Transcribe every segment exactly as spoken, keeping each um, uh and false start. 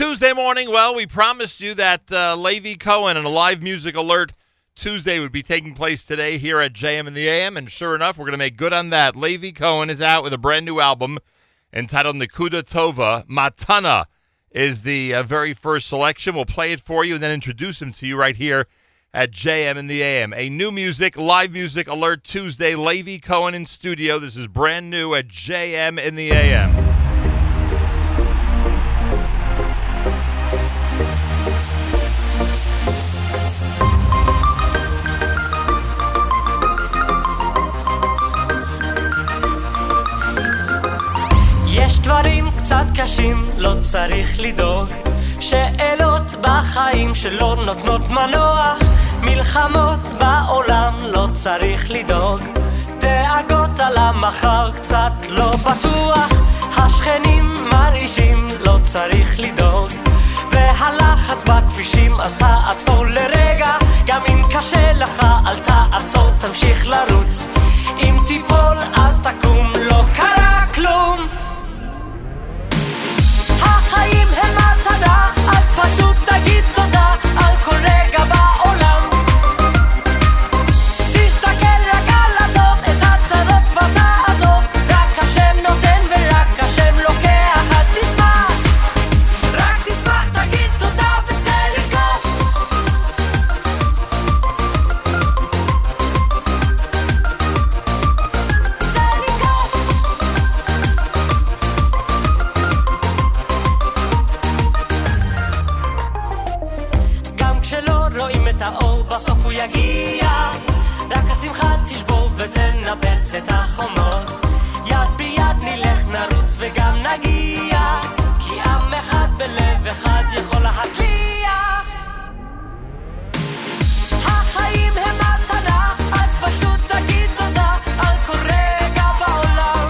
Tuesday morning, well, we promised you that uh, Levy Cohen and a live music alert Tuesday would be taking place today here at J M in the A M, and sure enough, we're going to make good on that. Levy Cohen is out with a brand new album entitled Nekudah Tovah. Matana is the uh, very first selection. We'll play it for you and then introduce him to you right here at J M in the A M. A new music, live music alert Tuesday, Levy Cohen in studio. This is brand new at J M in the A M. יש דברים קצת קשים, לא צריך לדאוג שאלות בחיים שלא נותנות מנוח מלחמות בעולם, לא צריך לדאוג דאגות על המחר, קצת לא בטוח השכנים מרעישים, לא צריך לדאוג והלחץ בכבישים, אז תעצור לרגע גם אם קשה לך, אל תעצור, תמשיך לרוץ אם תיפול אז תקום, לא קרה כלום החיים הם מתנה, אז פשוט תגיד תודה על כל רגע בעולם תסתכל רק על הטוב, את הצרות כבר תעזוב רק השם נותן ורק השם לוקח, אז תשמח רק תשמח, תגיד תודה וצא לבכות בסוף הוא יגיע רק השמחה תשבור ותנפץ את החומות יד ביד נלך נרוץ וגם נגיע כי עם אחד בלב אחד יכול להצליח החיים הם מתנה אז פשוט תגיד תודה על כל רגע בעולם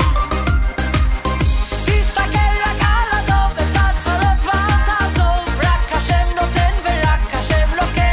תסתכל רק על הטוב את הצרות כבר תעזוב רק השם נותן ורק השם לוקח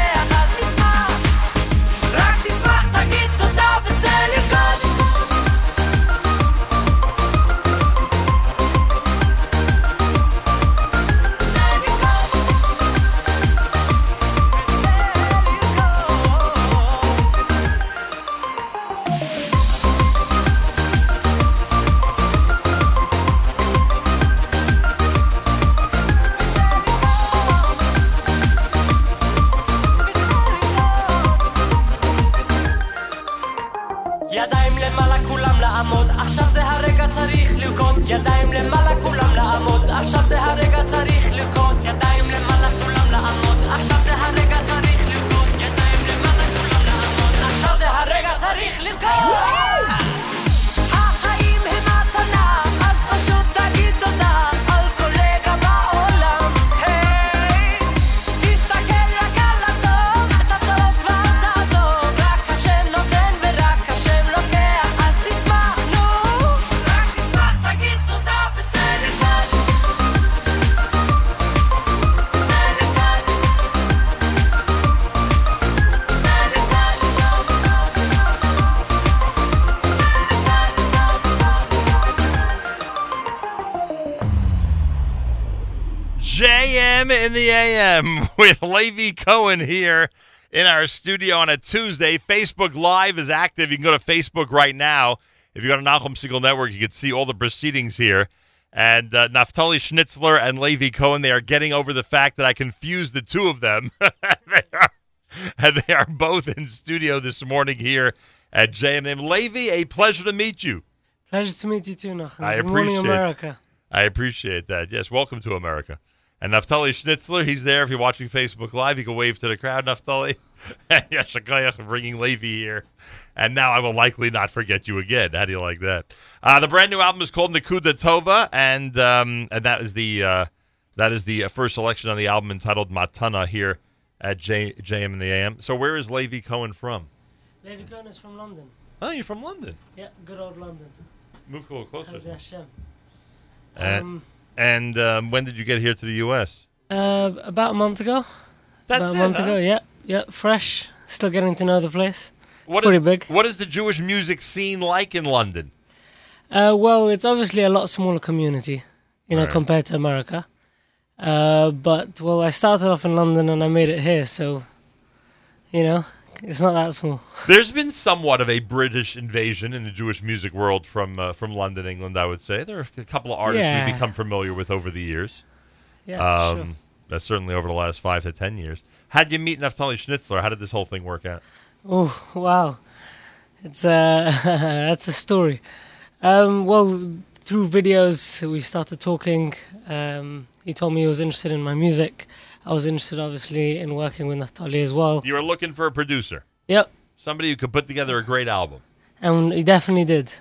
in the A M with Levy Cohen here in our studio on a Tuesday. Facebook Live is active. You can go to Facebook right now. If you go to Nachum Segal Network, you can see all the proceedings here. And uh, Naftali Schnitzler and Levy Cohen, they are getting over the fact that I confused the two of them. they are, and they are both in studio this morning here at J M. Levy, a pleasure to meet you. Pleasure to meet you too, Nachum. I appreciate, Good morning, America. I appreciate that. Yes, welcome to America. And Naftali Schnitzler, he's there. If you're watching Facebook Live, you can wave to the crowd, Naftali. Yashakayach, bringing Levy here. And now I will likely not forget you again. How do you like that? Uh, the brand new album is called Nekudah Tovah, and um, and that is the uh, that is the first selection on the album entitled Matana here at J- JM in the A M. So where is Levy Cohen from? Levy Cohen is from London. Oh, you're from London? Yeah, good old London. Move a little closer. Hashem. Um... And um, when did you get here to the U S? Uh, about a month ago. That's about a month it, huh? ago, yeah. Yeah, fresh. Still getting to know the place. What Pretty is, big. What is the Jewish music scene like in London? Uh, well, it's obviously a lot smaller community, you know, right. compared to America. Uh, but, well, I started off in London and I made it here, so, you know, it's not that small. There's been somewhat of a British invasion in the Jewish music world from uh, from London, England, I would say. There are a couple of artists yeah. we've become familiar with over the years. Yeah, um, sure. That's certainly over the last five to ten years. How did you meet Naftali Schnitzler? How did this whole thing work out? Oh, wow. It's uh, that's a story. Um, well, through videos, we started talking. Um, he told me he was interested in my music. I was interested, obviously, in working with Naftali as well. You were looking for a producer. Yep. Somebody who could put together a great album. And he definitely did.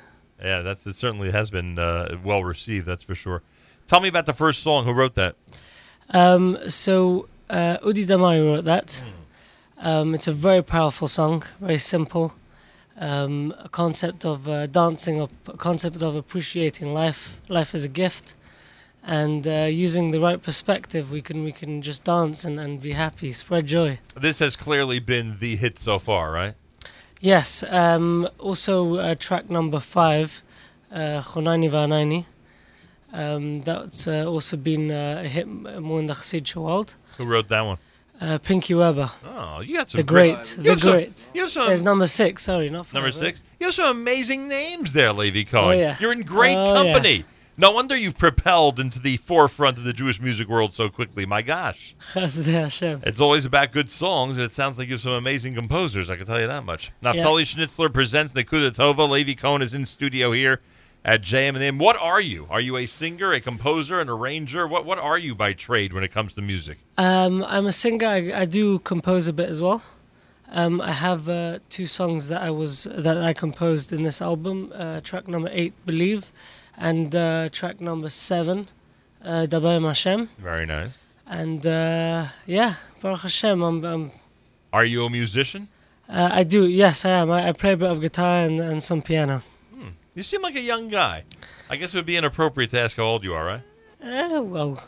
Yeah, that's, it certainly has been uh, well received, that's for sure. Tell me about the first song. Who wrote that? Um, so, uh, Udi Damari wrote that. Mm. Um, it's a very powerful song, very simple. Um, a concept of uh, dancing, a concept of appreciating life, life as a gift. And uh, using the right perspective, we can we can just dance and, and be happy, spread joy. This has clearly been the hit so far, right? Yes. Um, also, uh, track number five, Chonaini Va'anaini. Um, that's uh, also been uh, a hit more in the Chassidische world. Who wrote that one? Uh, Pinky Weber. Oh, you got some the great, great the great. Some, you some, There's number six. Sorry, not number Weber. six. You have some amazing names there, Levy Cohen. Oh, yeah. You're in great oh, company. Yeah. No wonder you've propelled into the forefront of the Jewish music world so quickly. My gosh. It's always about good songs, and it sounds like you have some amazing composers. I can tell you that much. Naftali yeah. Schnitzler presents Nekudah Tovah. Levy Cohen is in studio here at J M in the A M. What are you? Are you a singer, a composer, an arranger? What What are you by trade when it comes to music? Um, I'm a singer. I, I do compose a bit as well. Um, I have uh, two songs that I was that I composed in this album. Uh, track number eight, Believe. And uh, track number seven, uh, Dabayim Hashem. Very nice. And uh, yeah, Baruch Hashem. I'm, I'm Are you a musician? Uh, I do, yes, I am. I, I play a bit of guitar and, and some piano. Hmm. You seem like a young guy. I guess it would be inappropriate to ask how old you are, right? Uh, well,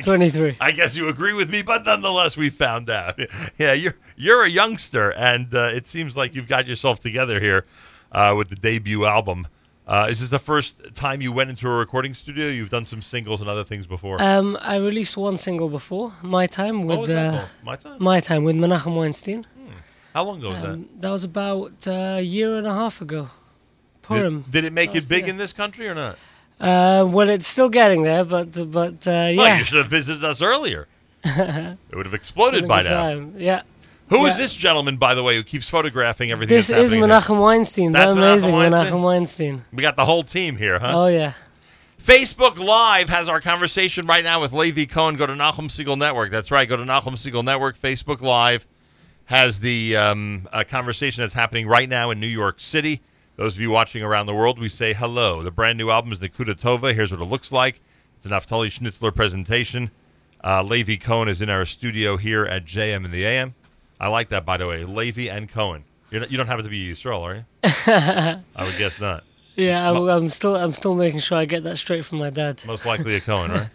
twenty-three. I guess you agree with me, but nonetheless, we found out. Yeah, you're, you're a youngster, and uh, it seems like you've got yourself together here uh, with the debut album. Uh, is this the first time you went into a recording studio? You've done some singles and other things before. Um, I released one single before, My Time. With, oh, was that uh, called? My Time? My Time with Menachem Weinstein. Hmm. How long ago was um, that? That was about uh, a year and a half ago. Purim. Did, did it make it big there. in this country or not? Uh, well, it's still getting there, but, but uh, yeah. Well, you should have visited us earlier. It would have exploded by now. Time. Yeah. Who yeah. is this gentleman, by the way, who keeps photographing everything? This that's is Menachem Weinstein. That's amazing, Menachem Weinstein. We got the whole team here, huh? Oh, yeah. Facebook Live has our conversation right now with Levy Cohen. Go to Nachum Segal Network. That's right. Go to Nachum Segal Network. Facebook Live has the um, uh, conversation that's happening right now in New York City. Those of you watching around the world, we say hello. The brand new album is Nekudah Tovah. Here's what it looks like. It's an Naftali Schnitzler presentation. Uh, Levy Cohen is in our studio here at J M in the A M. I like that, by the way, Levy and Cohen. You're not, you don't happen to be a Yisrael, are you? I would guess not. Yeah, I, I'm still I'm still making sure I get that straight from my dad. Most likely a Cohen, right?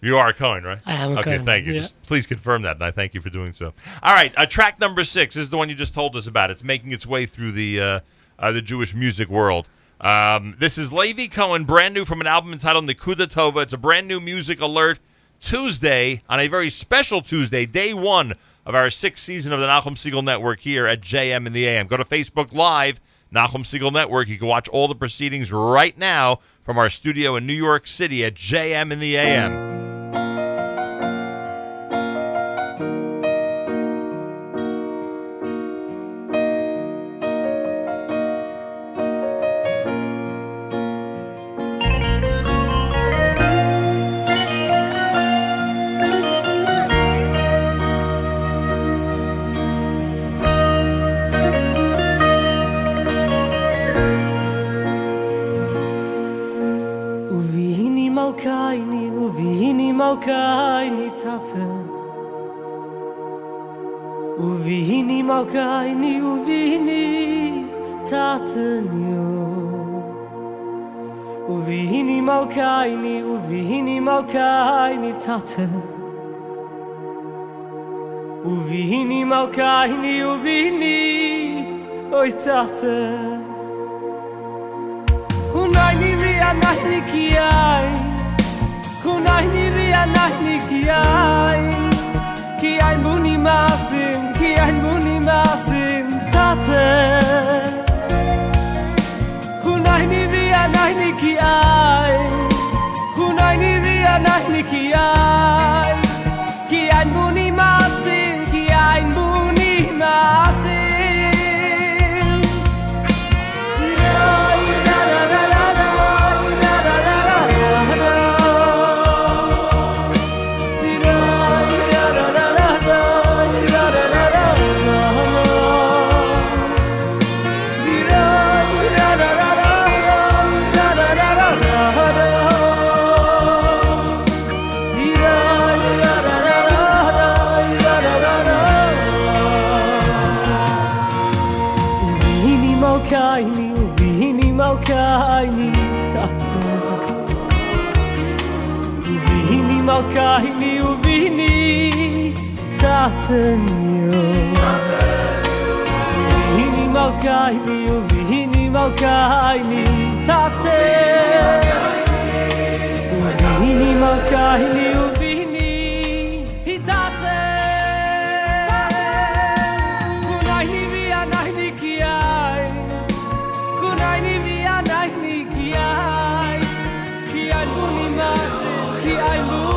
You are a Cohen, right? I am a okay, Cohen. Okay, thank you. Yeah. Just please confirm that, and I thank you for doing so. All right, uh, track number six. This is the one you just told us about. It's making its way through the uh, uh, the Jewish music world. Um, this is Levy Cohen, brand new from an album entitled Nekudah Tovah. It's a brand new music alert Tuesday, on a very special Tuesday, day one of our sixth season of the Nachum Segal Network here at J M in the A M. Go to Facebook Live, Nachum Segal Network. You can watch all the proceedings right now from our studio in New York City at J M in the A M. Uvihini malkaini, uvihini tatanio. Uvihini malkaini, uvihini malkaini tata. Uvihini malkaini, uvihini oi tata. Hunaini mi anaini kiai. kunayni vi anayni ki ein ki ein buni masim ki ein buni masim tate kunayni vi anayni ki ein kunayni vi anayni ki ein ki ein buni masim ki ein buni masim Malkaini uvini tatenyo Uvini malkaini uvini malkaini taten Uvini malkaini uvini taten Kunaini vi anaini kiai Kunaini vi anaini kiai Kiai buni masi kiai buni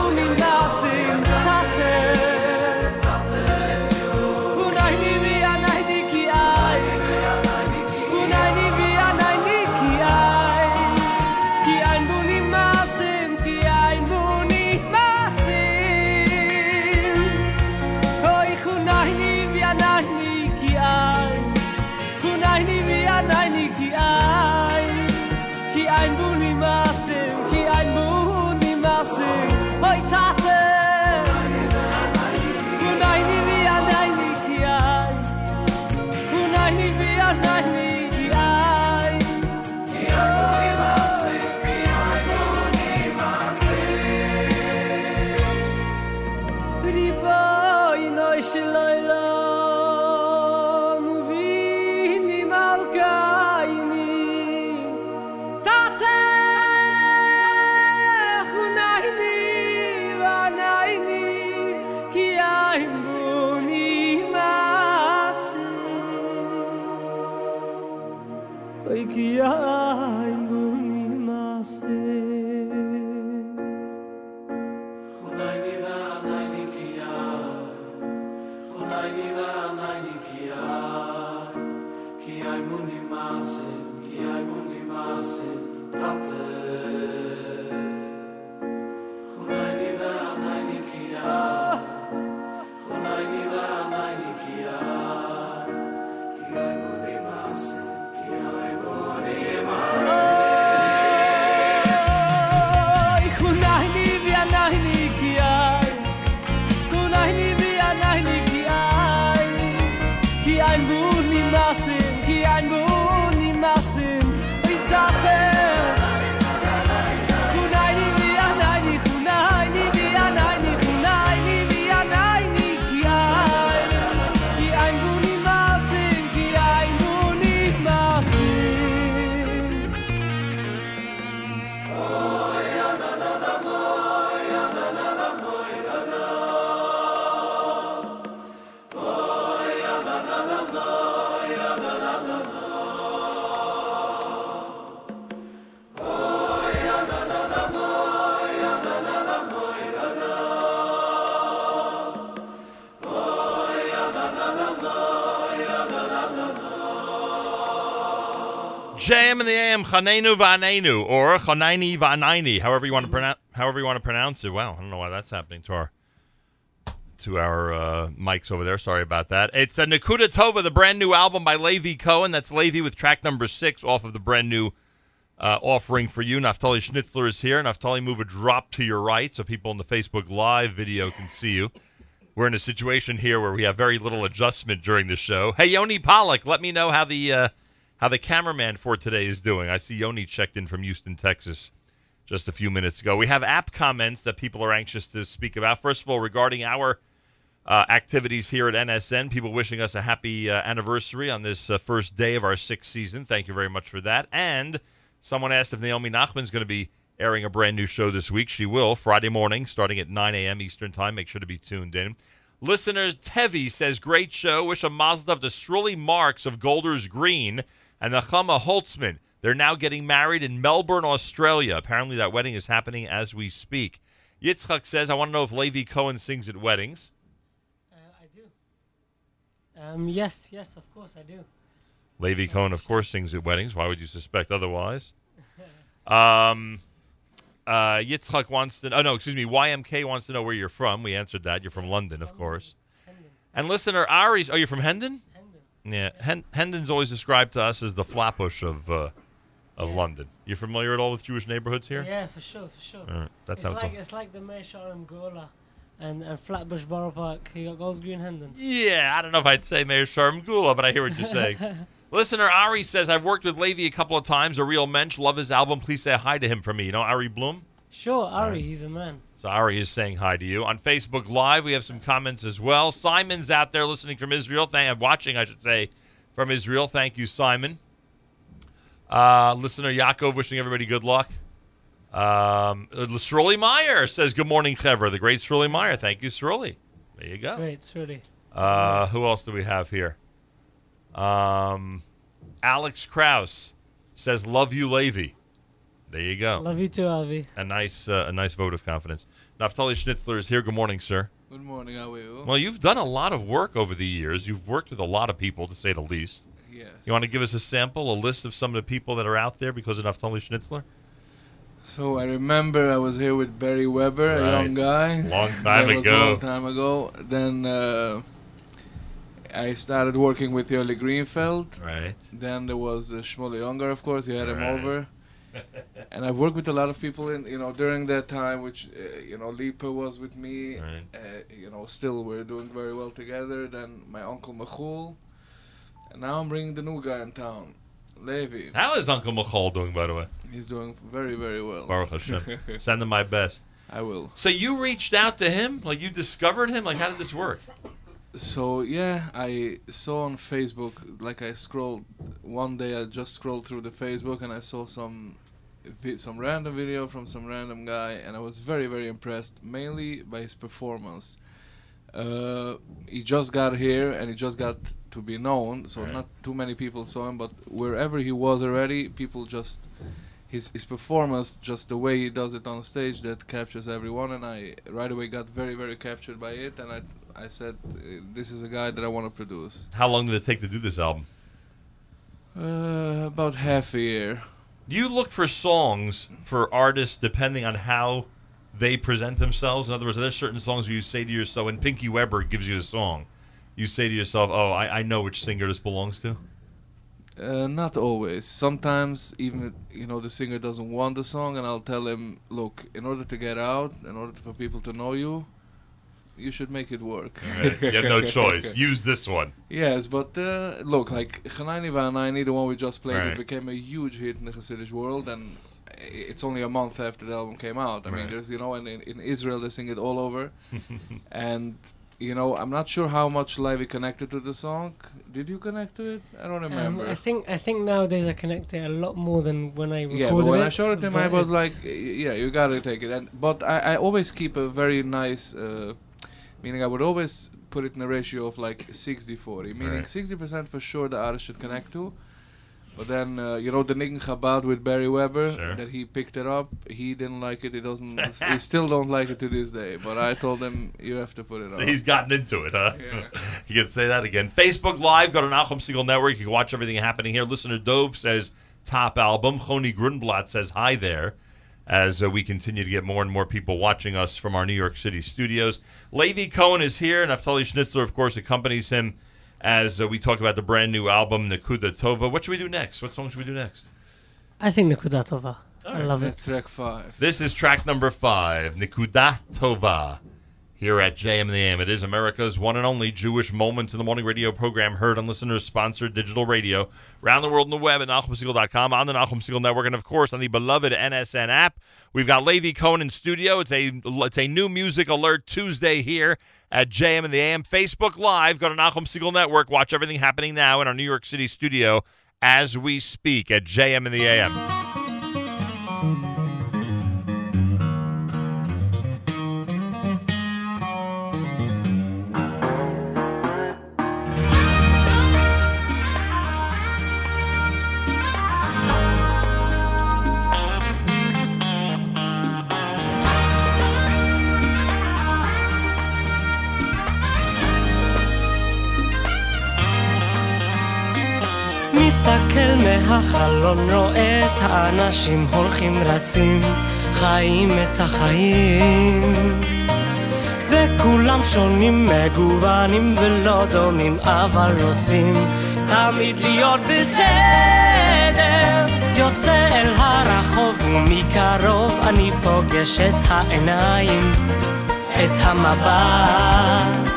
J M in the A M, Chanenu Vanenu, or Chanaini Vanaini, however you want to pronounce. However you want to pronounce it. Wow, I don't know why that's happening to our to our uh, mics over there. Sorry about that. It's a Nekudah Tovah, the brand new album by Levy Cohen. That's Levy with track number six off of the brand new uh, offering for you. Naftali Schnitzler is here. Naftali, move a drop to your right so people in the Facebook Live video can see you. We're in a situation here where we have very little adjustment during the show. Hey, Yoni Pollack, let me know how the. Uh, How the cameraman for today is doing. I see Yoni checked in from Houston, Texas just a few minutes ago. We have app comments that people are anxious to speak about. First of all, regarding our uh, activities here at N S N, people wishing us a happy uh, anniversary on this uh, first day of our sixth season. Thank you very much for that. And someone asked if Naomi Nachman's going to be airing a brand new show this week. She will, Friday morning, starting at nine a.m. Eastern Time. Make sure to be tuned in. Listener Tevi says, great show. Wish a mazel tov to Strully Marks of Golders Green and the Chama Holtzman. They're now getting married in Melbourne, Australia. Apparently that wedding is happening as we speak. Yitzchak says, I want to know if Levy Cohen sings at weddings. Uh, I do. Um, yes, yes, of course I do. Levy Cohen, of course, sings at weddings. Why would you suspect otherwise? Um, uh, Yitzchak wants to... Oh, no, excuse me. Y M K wants to know where you're from. We answered that. You're from London, of course. Hendon. And listener Ari's... Oh, you're from Hendon? Hendon. Yeah. yeah. Hen- Hendon's always described to us as the Flatbush of... Uh, Of yeah. London. You're familiar at all with Jewish neighborhoods here? Yeah, for sure, for sure. All right. That's it's how like, it's, it's like the Meir Sharem Gola and, and Flatbush Borough Park. You got Gold's Green Hendon. Yeah, I don't know if I'd say Meir Sharem Gola, but I hear what you're saying. Listener Ari says, I've worked with Levy a couple of times, a real mensch, love his album. Please say hi to him for me. You know Ari Bloom? Sure, Ari, right. He's a man. So Ari is saying hi to you. On Facebook Live, we have some comments as well. Simon's out there listening from Israel. Thank, watching, I should say, from Israel. Thank you, Simon. Uh, listener Yaakov wishing everybody good luck. Um, Sroli Meyer says, good morning, Trevor. The great Sroli Meyer. Thank you, Sroli. There you go. Great, Sroli. Uh, who else do we have here? Um, Alex Krause says, love you, Levy. There you go. Love you too, Avi. A nice, uh, a nice vote of confidence. Naftali Schnitzler is here. Good morning, sir. Good morning, how are you? Well, you've done a lot of work over the years. You've worked with a lot of people, to say the least. Yes. You want to give us a sample, a list of some of the people that are out there because of Naftali Schnitzler? So I remember I was here with Barry Weber, right. a young guy. Long time that ago. Was a long time ago. Then uh, I started working with Yoely Greenfeld. Right. Then there was uh, Shmolly Ungar, of course. You had right. him over. And I've worked with a lot of people in, you know, during that time, which, uh, you know, Lipa was with me. Right. Uh, you know, still we're doing very well together. Then my uncle Michul. And now I'm bringing the new guy in town, Levy. How is Uncle Michal doing, by the way? He's doing very, very well. Baruch Hashem. Send him my best. I will. So you reached out to him? Like, you discovered him? Like, how did this work? So, yeah, I saw on Facebook, like I scrolled, one day I just scrolled through the Facebook and I saw some some random video from some random guy, and I was very, very impressed, mainly by his performance. Uh, he just got here and he just got to be known, so right. not too many people saw him, but wherever he was already, people just his his performance, just the way he does it on stage, that captures everyone, and I right away got very, very captured by it, and I I said, this is a guy that I want to produce. How long did it take to do this album? Uh, about half a year. Do you look for songs for artists depending on how they present themselves? In other words, are there certain songs where you say to yourself, when Pinky Weber gives you a song, you say to yourself, oh, I, I know which singer this belongs to? Uh, not always. Sometimes even, you know, the singer doesn't want the song, and I'll tell him, look, in order to get out, in order for people to know you, you should make it work. Right. You have no choice. Use this one. Yes, but uh, look, like, Chanaini Vanaini, the one we just played, right. it became a huge hit in the Hasidic world, and it's only a month after the album came out. I right. mean, there's, you know, and in, in Israel they sing it all over. And, you know, I'm not sure how much Levy connected to the song. Did you connect to it? I don't remember. Um, I think I think nowadays I connect it a lot more than when I recorded it. Yeah, but when it, I showed it to him, I was like, yeah, you gotta take it. And But I, I always keep a very nice, uh, meaning I would always put it in a ratio of like sixty forty, meaning right. sixty percent for sure the artist should connect to. But then, uh, you know, the Nigun Chabad with Barry Weber, sure. that he picked it up. He didn't like it. He doesn't. He still don't like it to this day. But I told him, you have to put it so on. So he's gotten into it, huh? Yeah. You can say that again. Facebook Live. Go to Nachum Segal Network. You can watch everything happening here. Listener Dove says, top album. Choni Grunblatt says, hi there. As uh, we continue to get more and more people watching us from our New York City studios. Levy Cohen is here. And Naftali Schnitzler, of course, accompanies him. As uh, we talk about the brand new album, Nekudah Tovah. What should we do next? What song should we do next? I think Nekudah Tovah. Right. I love That's it. Track five. This is track number five, Nekudah Tovah, here at J M in the A M. It is America's one and only Jewish Moments in the Morning radio program, heard on listeners-sponsored digital radio, around the world on the web at Nachum Segal dot com, on the Nachum Segal Network, and, of course, on the beloved N S N app. We've got Levy Cohen in studio. It's a, it's a new music alert Tuesday here at J M in the A M. Facebook Live. Go to Nachum Segal Network. Watch everything happening now in our New York City studio as we speak at J M in the A M. מסתכל מהחלון רואה את האנשים הולכים רצים חיים את החיים וכולם שונים מגוונים ולא דומים אבל רוצים תמיד להיות בסדר יוצא אל הרחוב ומקרוב אני פוגש את העיניים את המבט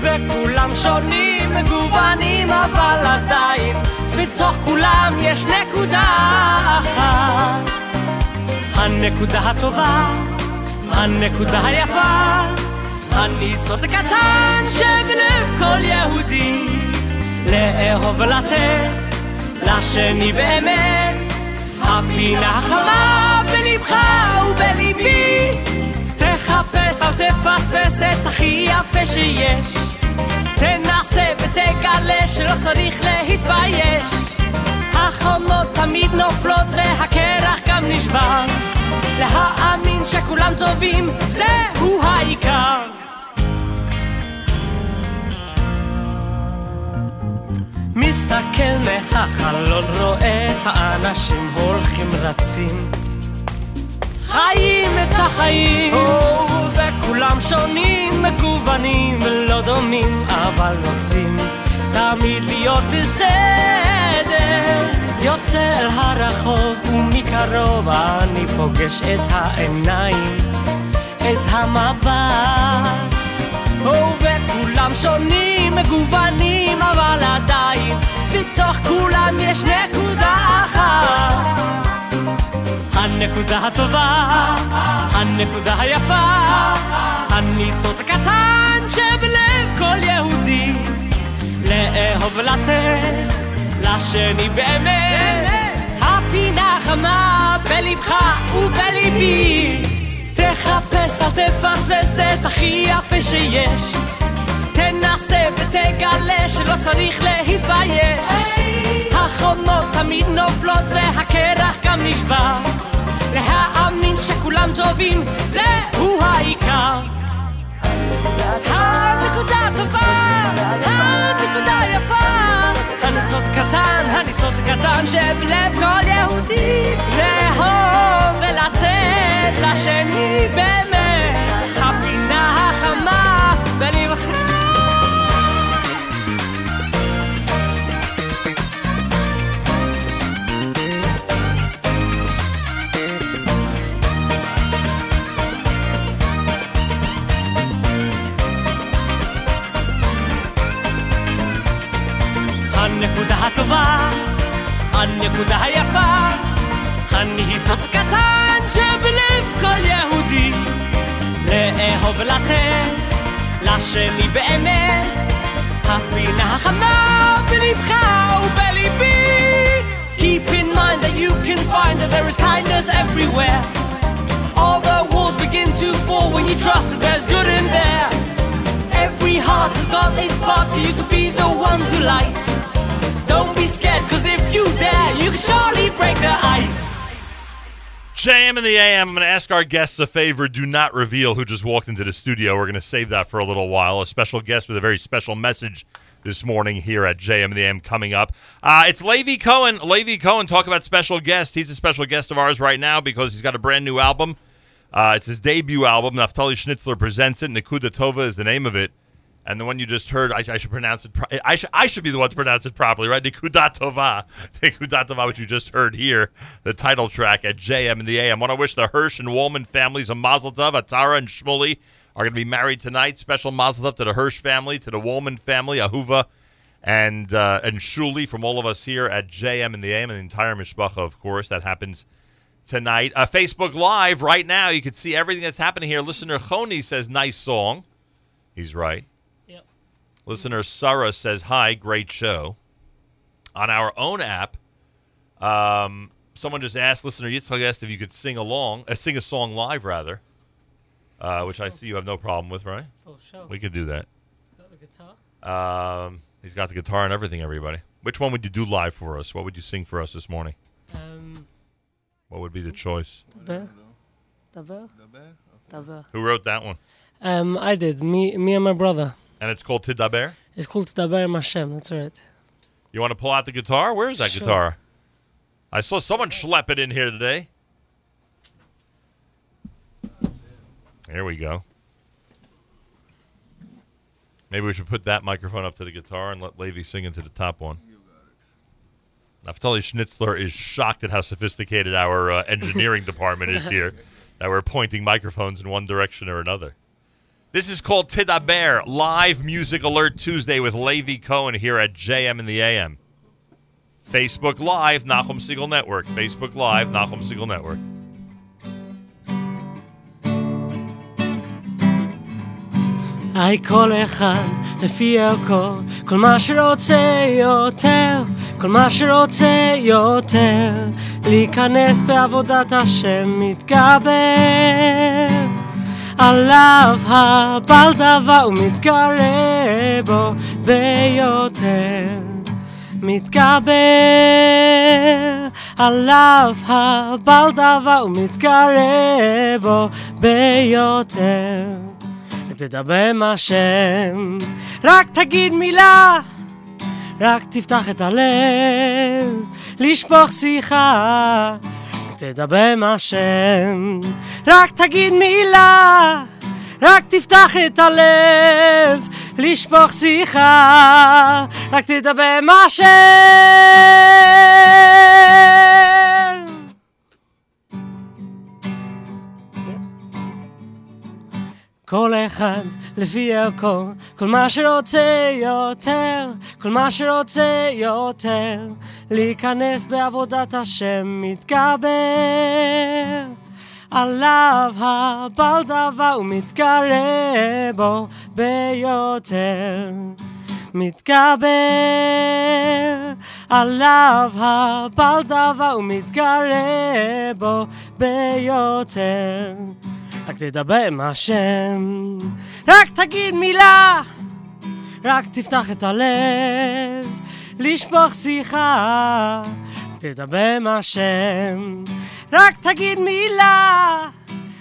וכולם שונים מגוונים אבל עדיין בתוך כולם יש נקודה אחת הנקודה הטובה הנקודה היפה הניצוץ הקטן שבלב כל יהודי לאהוב ולתת לשני באמת הפינה החמה בלבך ובלבי תחפש אל תפספס את הכי יפה שיש תנסה ותגלה שלא צריך להתבייש החומות תמיד נופלות והקרח גם נשבר להאמין שכולם טובים זהו העיקר מסתכל מהחלון רואה את האנשים הולכים רצים חיים את החיים oh, וכולם שונים מגוונים ולא דומים אבל רוצים תמיד להיות בסדר יוצא אל הרחוב ומקרוב אני פוגש את העיניים את המבט oh, וכולם שונים מגוונים אבל עדיין בתוך כולם יש נקודה אחת הנקודה הטובה, הנקודה היפה, הניצוץ הקטן שבלב כל יהודי, לאהוב לתת, לשני באמת, הפינה חמה בלבך ובלבי, תחפש אל תפספס את הכי יפה שיש, תנסה ותגלה שלא צריך להתבייש, החומות תמיד נופלות והקרח גם נשבר להאמין שכולם טובים זהו העיקר הנקודה הטובה, הנקודה היפה הניצוץ קטן, הניצוץ קטן שבלב כל יהודי לאהוב ולתת לשני באמת הפינה החמה בלבך הנקודה הטובה, הנקודה היפה, הניצוץ קטן שבלב כל יהודי, לאהוב ולתת, לשני באמת, הפינה החמה בלבך ובלבי. Keep in mind that you can find that there is kindness everywhere. All the walls begin to fall when you trust that there's good in there. Every heart has got a spark so you could be the one to light. Don't be scared, cause if you dare, you can surely break the ice. J M in the A M, I'm going to ask our guests a favor. Do not reveal who just walked into the studio. We're going to save that for a little while. A special guest with a very special message this morning here at J M in the A M coming up. Uh, it's Levy Cohen. Levy Cohen, talk about special guest. He's a special guest of ours right now because he's got a brand new album. Uh, it's his debut album. Naftali Schnitzler presents it. Nekudah Tovah is the name of it. And the one you just heard, I, I should pronounce it. Pro- I should I should be the one to pronounce it properly, right? Nekudah Tovah, Nekudah Tovah, which you just heard here, the title track at J M in the A M. I want to wish the Hirsch and Woolman families a Mazel Tov. Atara and Shmolly are going to be married tonight. Special Mazel Tov to the Hirsch family, to the Woolman family, Ahuva, and uh, and Shuli from all of us here at J M in the A M and the entire mishpacha, of course. That happens tonight. Uh, Facebook Live right now. You can see everything that's happening here. Listener Choni says, "Nice song." He's right. Listener Sarah says, hi, great show. On our own app, um, someone just asked, listener Yitzhak asked if you could sing along, uh, sing a song live, rather, uh, which sure. I see you have no problem with, right? For sure. We could do that. Got the guitar? Um, he's got the guitar and everything, everybody. Which one would you do live for us? What would you sing for us this morning? Um, what would be the choice? Daber. Daber. Daber. Daber. Who wrote that one? Um, I did, me, me and my brother. And it's called Tidaber? It's called Tidaber Mashem, that's right. You want to pull out the guitar? Where is that sure. guitar? I saw someone schlep it in here today. There we go. Maybe we should put that microphone up to the guitar and let Levy sing into the top one. Naftali Schnitzler is shocked at how sophisticated our uh, engineering department is here, that we're pointing microphones in one direction or another. This is called Tidaber, live music alert Tuesday with Levy Cohen here at J M in the A M. Facebook Live, Nachum Segal Network. Facebook Live, Nachum Segal Network. היי כל אחד לפי ערכו, כל מה שרוצה יותר, כל מה שרוצה יותר, להיכנס בעבודת השם מתגבר, עליו הבעל דבר ומתגרה בו ביותר, מתגבר, עליו הבעל דבר ומתגרה בו ביותר. תדבר עם השם, רק תגיד מילה, רק תפתח את הלב, לשפוך שיחה. תדבר עם השם, רק תגיד מילה, רק תפתח את הלב, לשפוך שיחה. רק תדבר עם השם. כל אחד לפי ערכו, כל מה שרוצה יותר, כל מה שרוצה יותר, להיכנס בעבודת השם מתגבר, עליו הבעל דבר ומתגרה בו ביותר, מתגבר, עליו הבעל דבר ומתגרה בו ביותר. רק תדבר עם השם, רק תגיד מילה, רק תפתח את הלב, לשפוך שיחה. תדבר עם השם, רק תגיד מילה,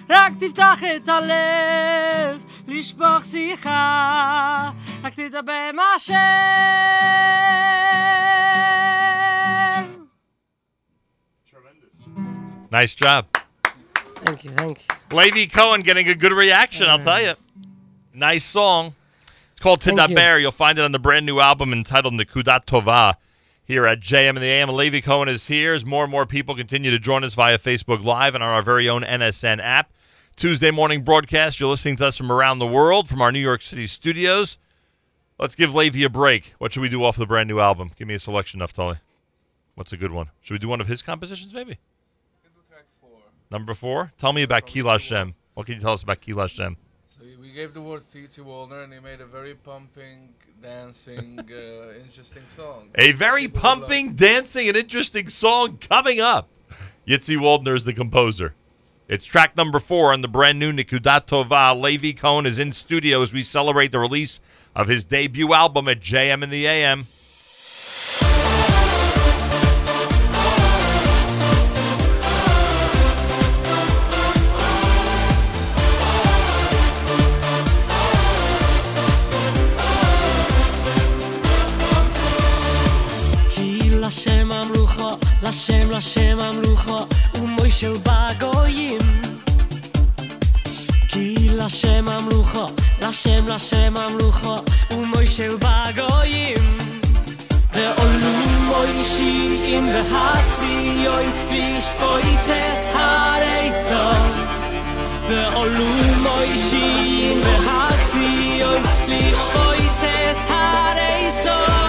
רק תפתח את הלב, לשפוך שיחה. רק תדבר עם השם. Tremendous. Nice job. Thank you, thank you. Levy Cohen getting a good reaction, yeah. I'll tell you. Nice song. It's called Tidaber. You. You'll find it on the brand new album entitled Nekudah Tovah here at J M and the A M. Levy Cohen is here as more and more people continue to join us via Facebook Live and on our very own N S N app. Tuesday morning broadcast. You're listening to us from around the world, from our New York City studios. Let's give Levy a break. What should we do off the brand new album? Give me a selection, Naftali. What's a good one? Should we do one of his compositions, maybe? Number four, tell me about Ki Lashem. What can you tell us about Ki Lashem? So we gave the words to Yitzi Waldner, and he made a very pumping, dancing, uh, interesting song. A very pumping, dancing, and interesting song coming up. Yitzi Waldner is the composer. It's track number four on the brand new Nekudah Tovah. Levy Cohen is in studio as we celebrate the release of his debut album at J M in the A M. L'Hashem amlucho, L'Hashem, L'Hashem amlucho, u'moishel ba'goyim. Ki L'Hashem amlucho, L'Hashem, L'Hashem amlucho, u'moishel ba'goyim. Ve'olu moishim v'hatziyoim, lishpoites ha'reisom. Ve'olu moishim v'hatziyoim, lishpoites ha'reisom. Alcohol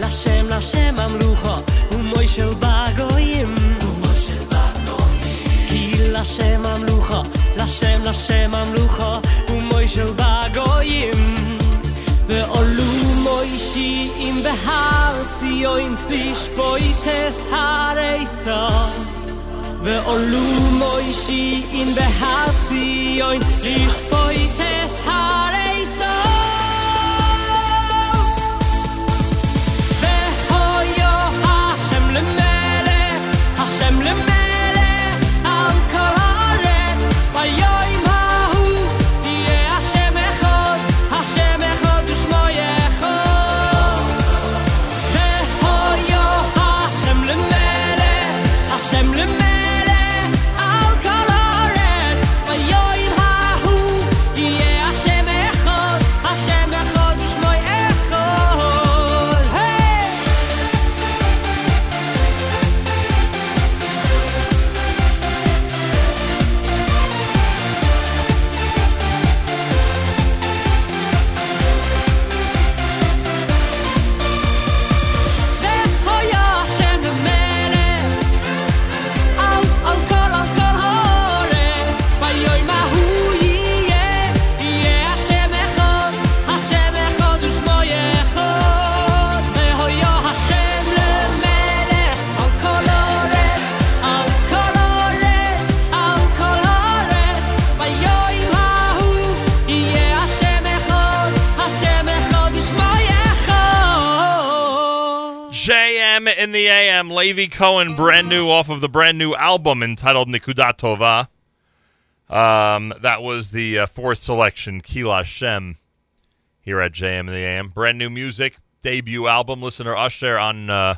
לשם לשם המלוכו ומוישל בגויים ומוישל בגויים כי לשם המלוכו לשם לשם המלוכו ומוישל בגויים ועולו מוישיים בהר ציון לשפויטס הרייסה ועולו מוישיים בהר ציון לשפויטס הרייסה in the A M, Levy Cohen, brand new off of the brand new album entitled Nekudah Tovah. Um, that was the uh, fourth selection, Kila Shem, here at J M in the A M. Brand new music, debut album. Listener Usher on uh,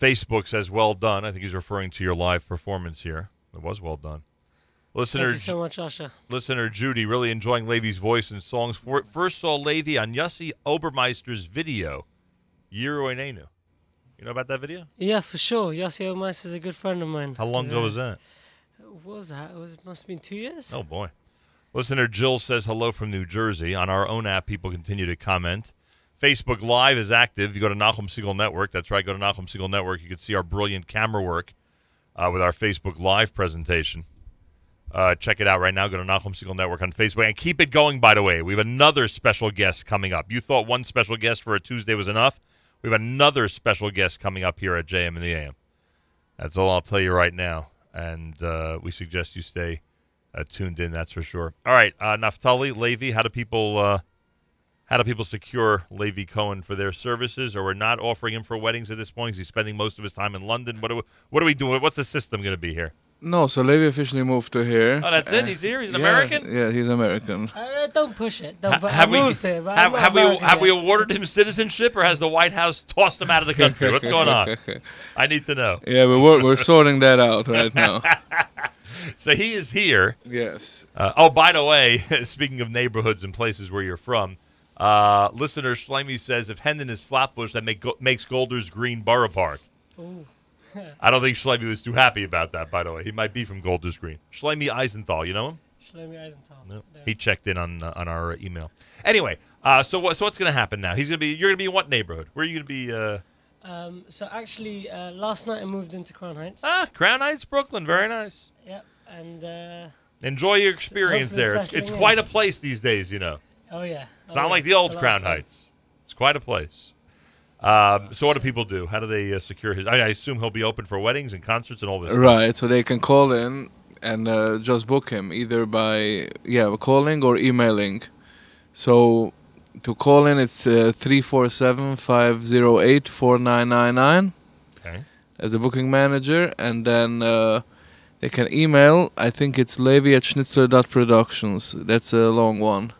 Facebook says, well done. I think he's referring to your live performance here. It was well done. Listener, thank you so much, Usher. Listener Judy, really enjoying Levy's voice and songs. For, first saw Levy on Yossi Obermeister's video, Yiru Einenu. You know about that video? Yeah, for sure. Yossi Obermeister is a good friend of mine. How long ago was that? What was that? It, was, it must have been two years. Oh, boy. Listener Jill says hello from New Jersey. On our own app, people continue to comment. Facebook Live is active. You go to Nachum Segal Network. That's right. Go to Nachum Segal Network. You can see our brilliant camera work uh, with our Facebook Live presentation. Uh, check it out right now. Go to Nachum Segal Network on Facebook. And keep it going, by the way. We have another special guest coming up. You thought one special guest for a Tuesday was enough? We have another special guest coming up here at J M in the A M. That's all I'll tell you right now. And uh, we suggest you stay uh, tuned in, that's for sure. All right, uh, Naftali, Levy, how do people uh, how do people secure Levy Cohen for their services? Or we're not offering him for weddings at this point because he's spending most of his time in London. What are we, what are we doing? What's the system going to be here? No, so Levy officially moved to here. Oh, that's uh, it? He's here? He's an yeah, American? Yeah, he's American. Uh, don't push it. Don't ha have, we, it, have, have, we, have we awarded him citizenship, or has the White House tossed him out of the country? What's going on? I need to know. Yeah, but we're, we're sorting that out right now. So he is here. Yes. Uh, oh, by the way, speaking of neighborhoods and places where you're from, uh, listener Shloimy says, if Hendon is Flatbush, that make go makes Golders Green Borough Park. Ooh. I don't think Shloimy was too happy about that, by the way. He might be from Golders Green. Shloimy Eisenthal, you know him? Shloimy Eisenthal. No. No. He checked in on uh, on our email. Anyway, uh, so, what, so what's going to happen now? He's gonna be. You're going to be in what neighborhood? Where are you going to be? Uh... Um, so actually, uh, last night I moved into Crown Heights. Ah, Crown Heights, Brooklyn. Very nice. Yep. And uh, enjoy your experience there. It's, it's quite a place these days, you know. Oh, yeah. It's oh, not yeah. like the old Crown Heights. It's quite a place. Um, so what do people do? How do they uh, secure his... I, mean, I assume he'll be open for weddings and concerts and all this right, stuff. So they can call in and uh, just book him, either by yeah calling or emailing. So to call in, it's uh, three four seven, five oh eight, four nine nine nine okay. as a booking manager. And then uh, they can email. I think it's levy at schnitzler dot productions. That's a long one.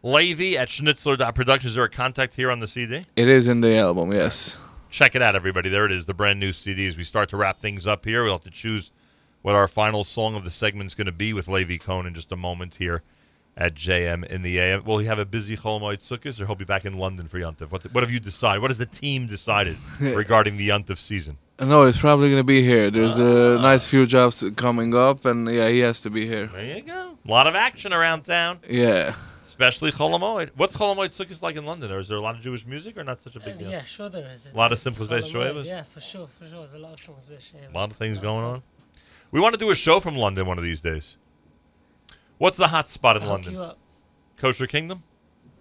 Levy at schnitzler dot productions. Is there a contact here on the C D? It is in the album, yes. Check it out, everybody. There it is, the brand new C D. As we start to wrap things up here, we'll have to choose what our final song of the segment is going to be with Levy Cohen in just a moment here at J M in the A M. Will he have a busy Chol Moed Sukkos, or he'll be back in London for Yontif? What, what have you decided? What has the team decided regarding the Yontif season? No, he's probably going to be here. There's uh, a nice few jobs coming up, and yeah, he has to be here. There you go. A lot of action around town. Yeah. Especially Chol HaMoed. What's Chol HaMoed Sukkos like in London? Or is there a lot of Jewish music or not such a big uh, deal? Yeah, sure there is. It's, a lot of simple Beis Shoevas? Yeah, for sure, for sure. There's a lot of simple Beis Shoevas. A lot of things going on. We want to do a show from London one of these days. What's the hot spot in I'll London? Kosher Kingdom?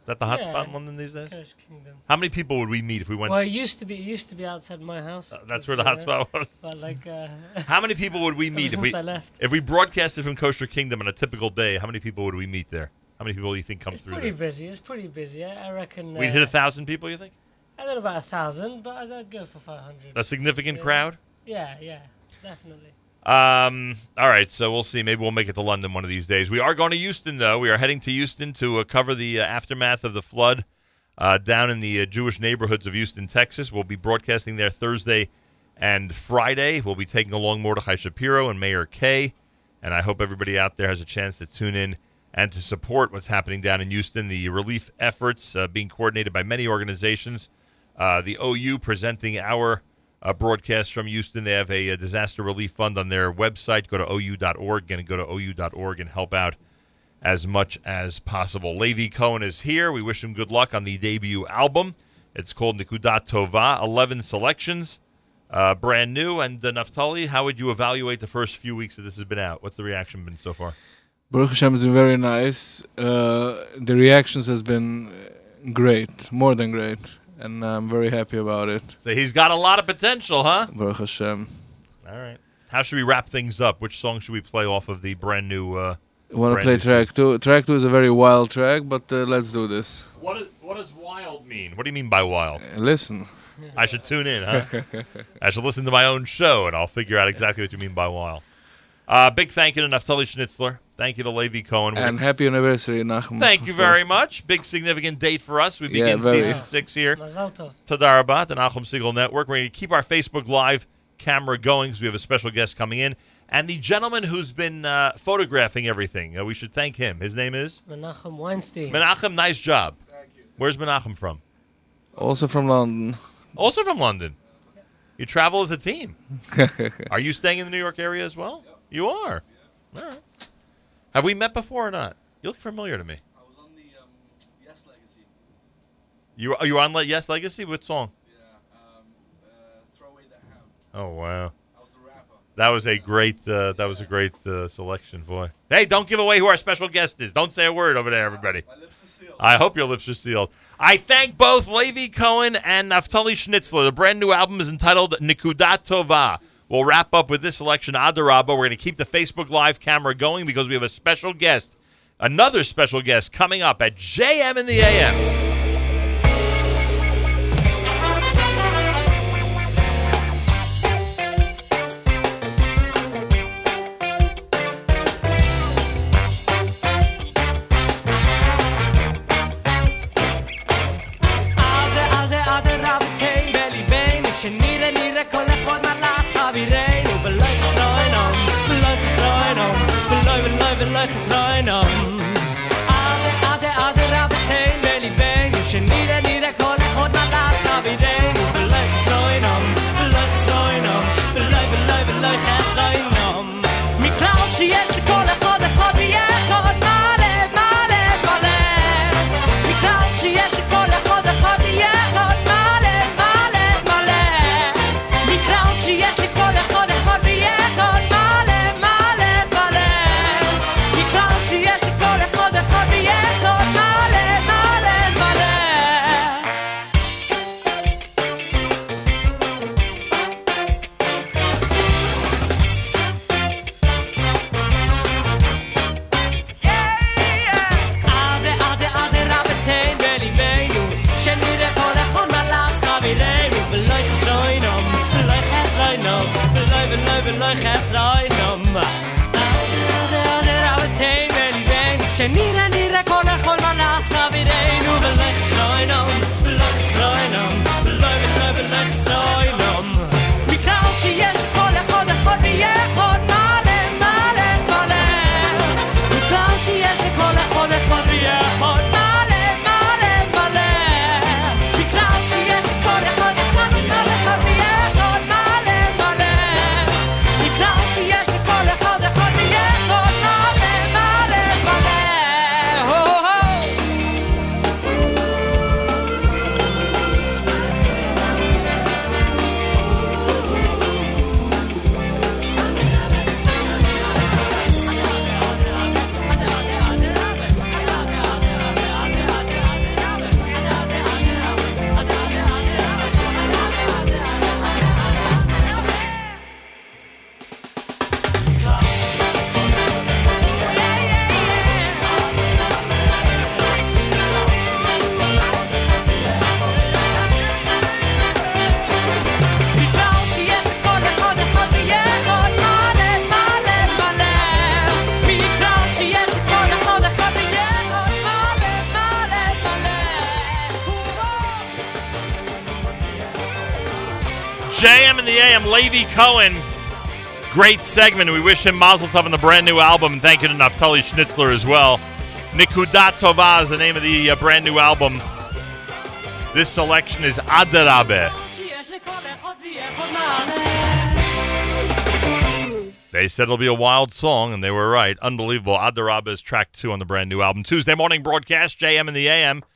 Is that the hot yeah, spot in London these days? Kosher Kingdom. How many people would we meet if we went? Well, it used to be, it used to be outside my house. Uh, that's where the hot spot was. But like, uh, how many people would we meet if we I left. if we broadcasted from Kosher Kingdom on a typical day? How many people would we meet there? How many people do you think come it's through? It's pretty there? busy. It's pretty busy. I, I reckon. We'd uh, hit a thousand people. You think? I don't know about a thousand, but I'd, I'd go for five hundred. A significant yeah. crowd. Yeah, yeah, definitely. Um, all right, so we'll see. Maybe we'll make it to London one of these days. We are going to Houston, though. We are heading to Houston to uh, cover the uh, aftermath of the flood uh, down in the uh, Jewish neighborhoods of Houston, Texas. We'll be broadcasting there Thursday and Friday. We'll be taking along Mordechai Shapiro and Mayor Kay, and I hope everybody out there has a chance to tune in and to support what's happening down in Houston. The relief efforts uh, being coordinated by many organizations. Uh, the O U presenting our Uh, broadcast from Houston. They have a, a disaster relief fund on their website. Go to O U dot org and go to O U dot org and help out as much as possible. Levy Cohen is here. We wish him good luck on the debut album. It's called Nekudah Tovah, eleven selections, uh, brand new. And uh, Naftali, how would you evaluate the first few weeks that this has been out? What's the reaction been so far? Baruch Hashem has been very nice. Uh, the reactions has been great, more than great. And I'm very happy about it. So he's got a lot of potential, huh? Baruch Hashem. All right. How should we wrap things up? Which song should we play off of the brand new? Uh, I want to play track two. Track two is a very wild track, but uh, let's do this. What, is, what does wild mean? What do you mean by wild? Uh, listen. I should tune in, huh? I should listen to my own show, and I'll figure out exactly what you mean by wild. Uh, big thank you to Naftali Schnitzler. Thank you to Levy Cohen. And happy anniversary, Nachum. Thank you very much. Big significant date for us. We begin yeah, season yeah. six here. Mazal tov. Toda rabah, the Nachum Segal Network. We're going to keep our Facebook Live camera going because we have a special guest coming in. And the gentleman who's been uh, photographing everything, uh, we should thank him. His name is? Menachem Weinstein. Menachem, nice job. Thank you. Where's Menachem from? Also from London. Also from London. Yeah. You travel as a team. Are you staying in the New York area as well? Yeah. You are. Yeah. All right. Have we met before or not? You look familiar to me. I was on the um, Yes Legacy. You were, you were on Le Yes Legacy? What song? Yeah, um, uh, Throw Away That Hound. Oh wow. I was the rapper. That was a great. Uh, that yeah. was a great uh, selection, boy. Hey, don't give away who our special guest is. Don't say a word over there, everybody. Uh, my lips are sealed. I hope your lips are sealed. I thank both Levy Cohen and Naftali Schnitzler. The brand new album is entitled Nekudah Tovah. We'll wrap up with this selection, Adaraba. We're going to keep the Facebook Live camera going because we have a special guest, another special guest coming up at J M in the A M. J M in the A M, Levy Cohen. Great segment. We wish him Mazel Tov on the brand new album. And thank you to Naftali Schnitzler as well. Nekudah Tovah is the name of the uh, brand new album. This selection is Adarabe. They said it'll be a wild song, and they were right. Unbelievable. Adarabe is track two on the brand new album. Tuesday morning broadcast, J M in the A M.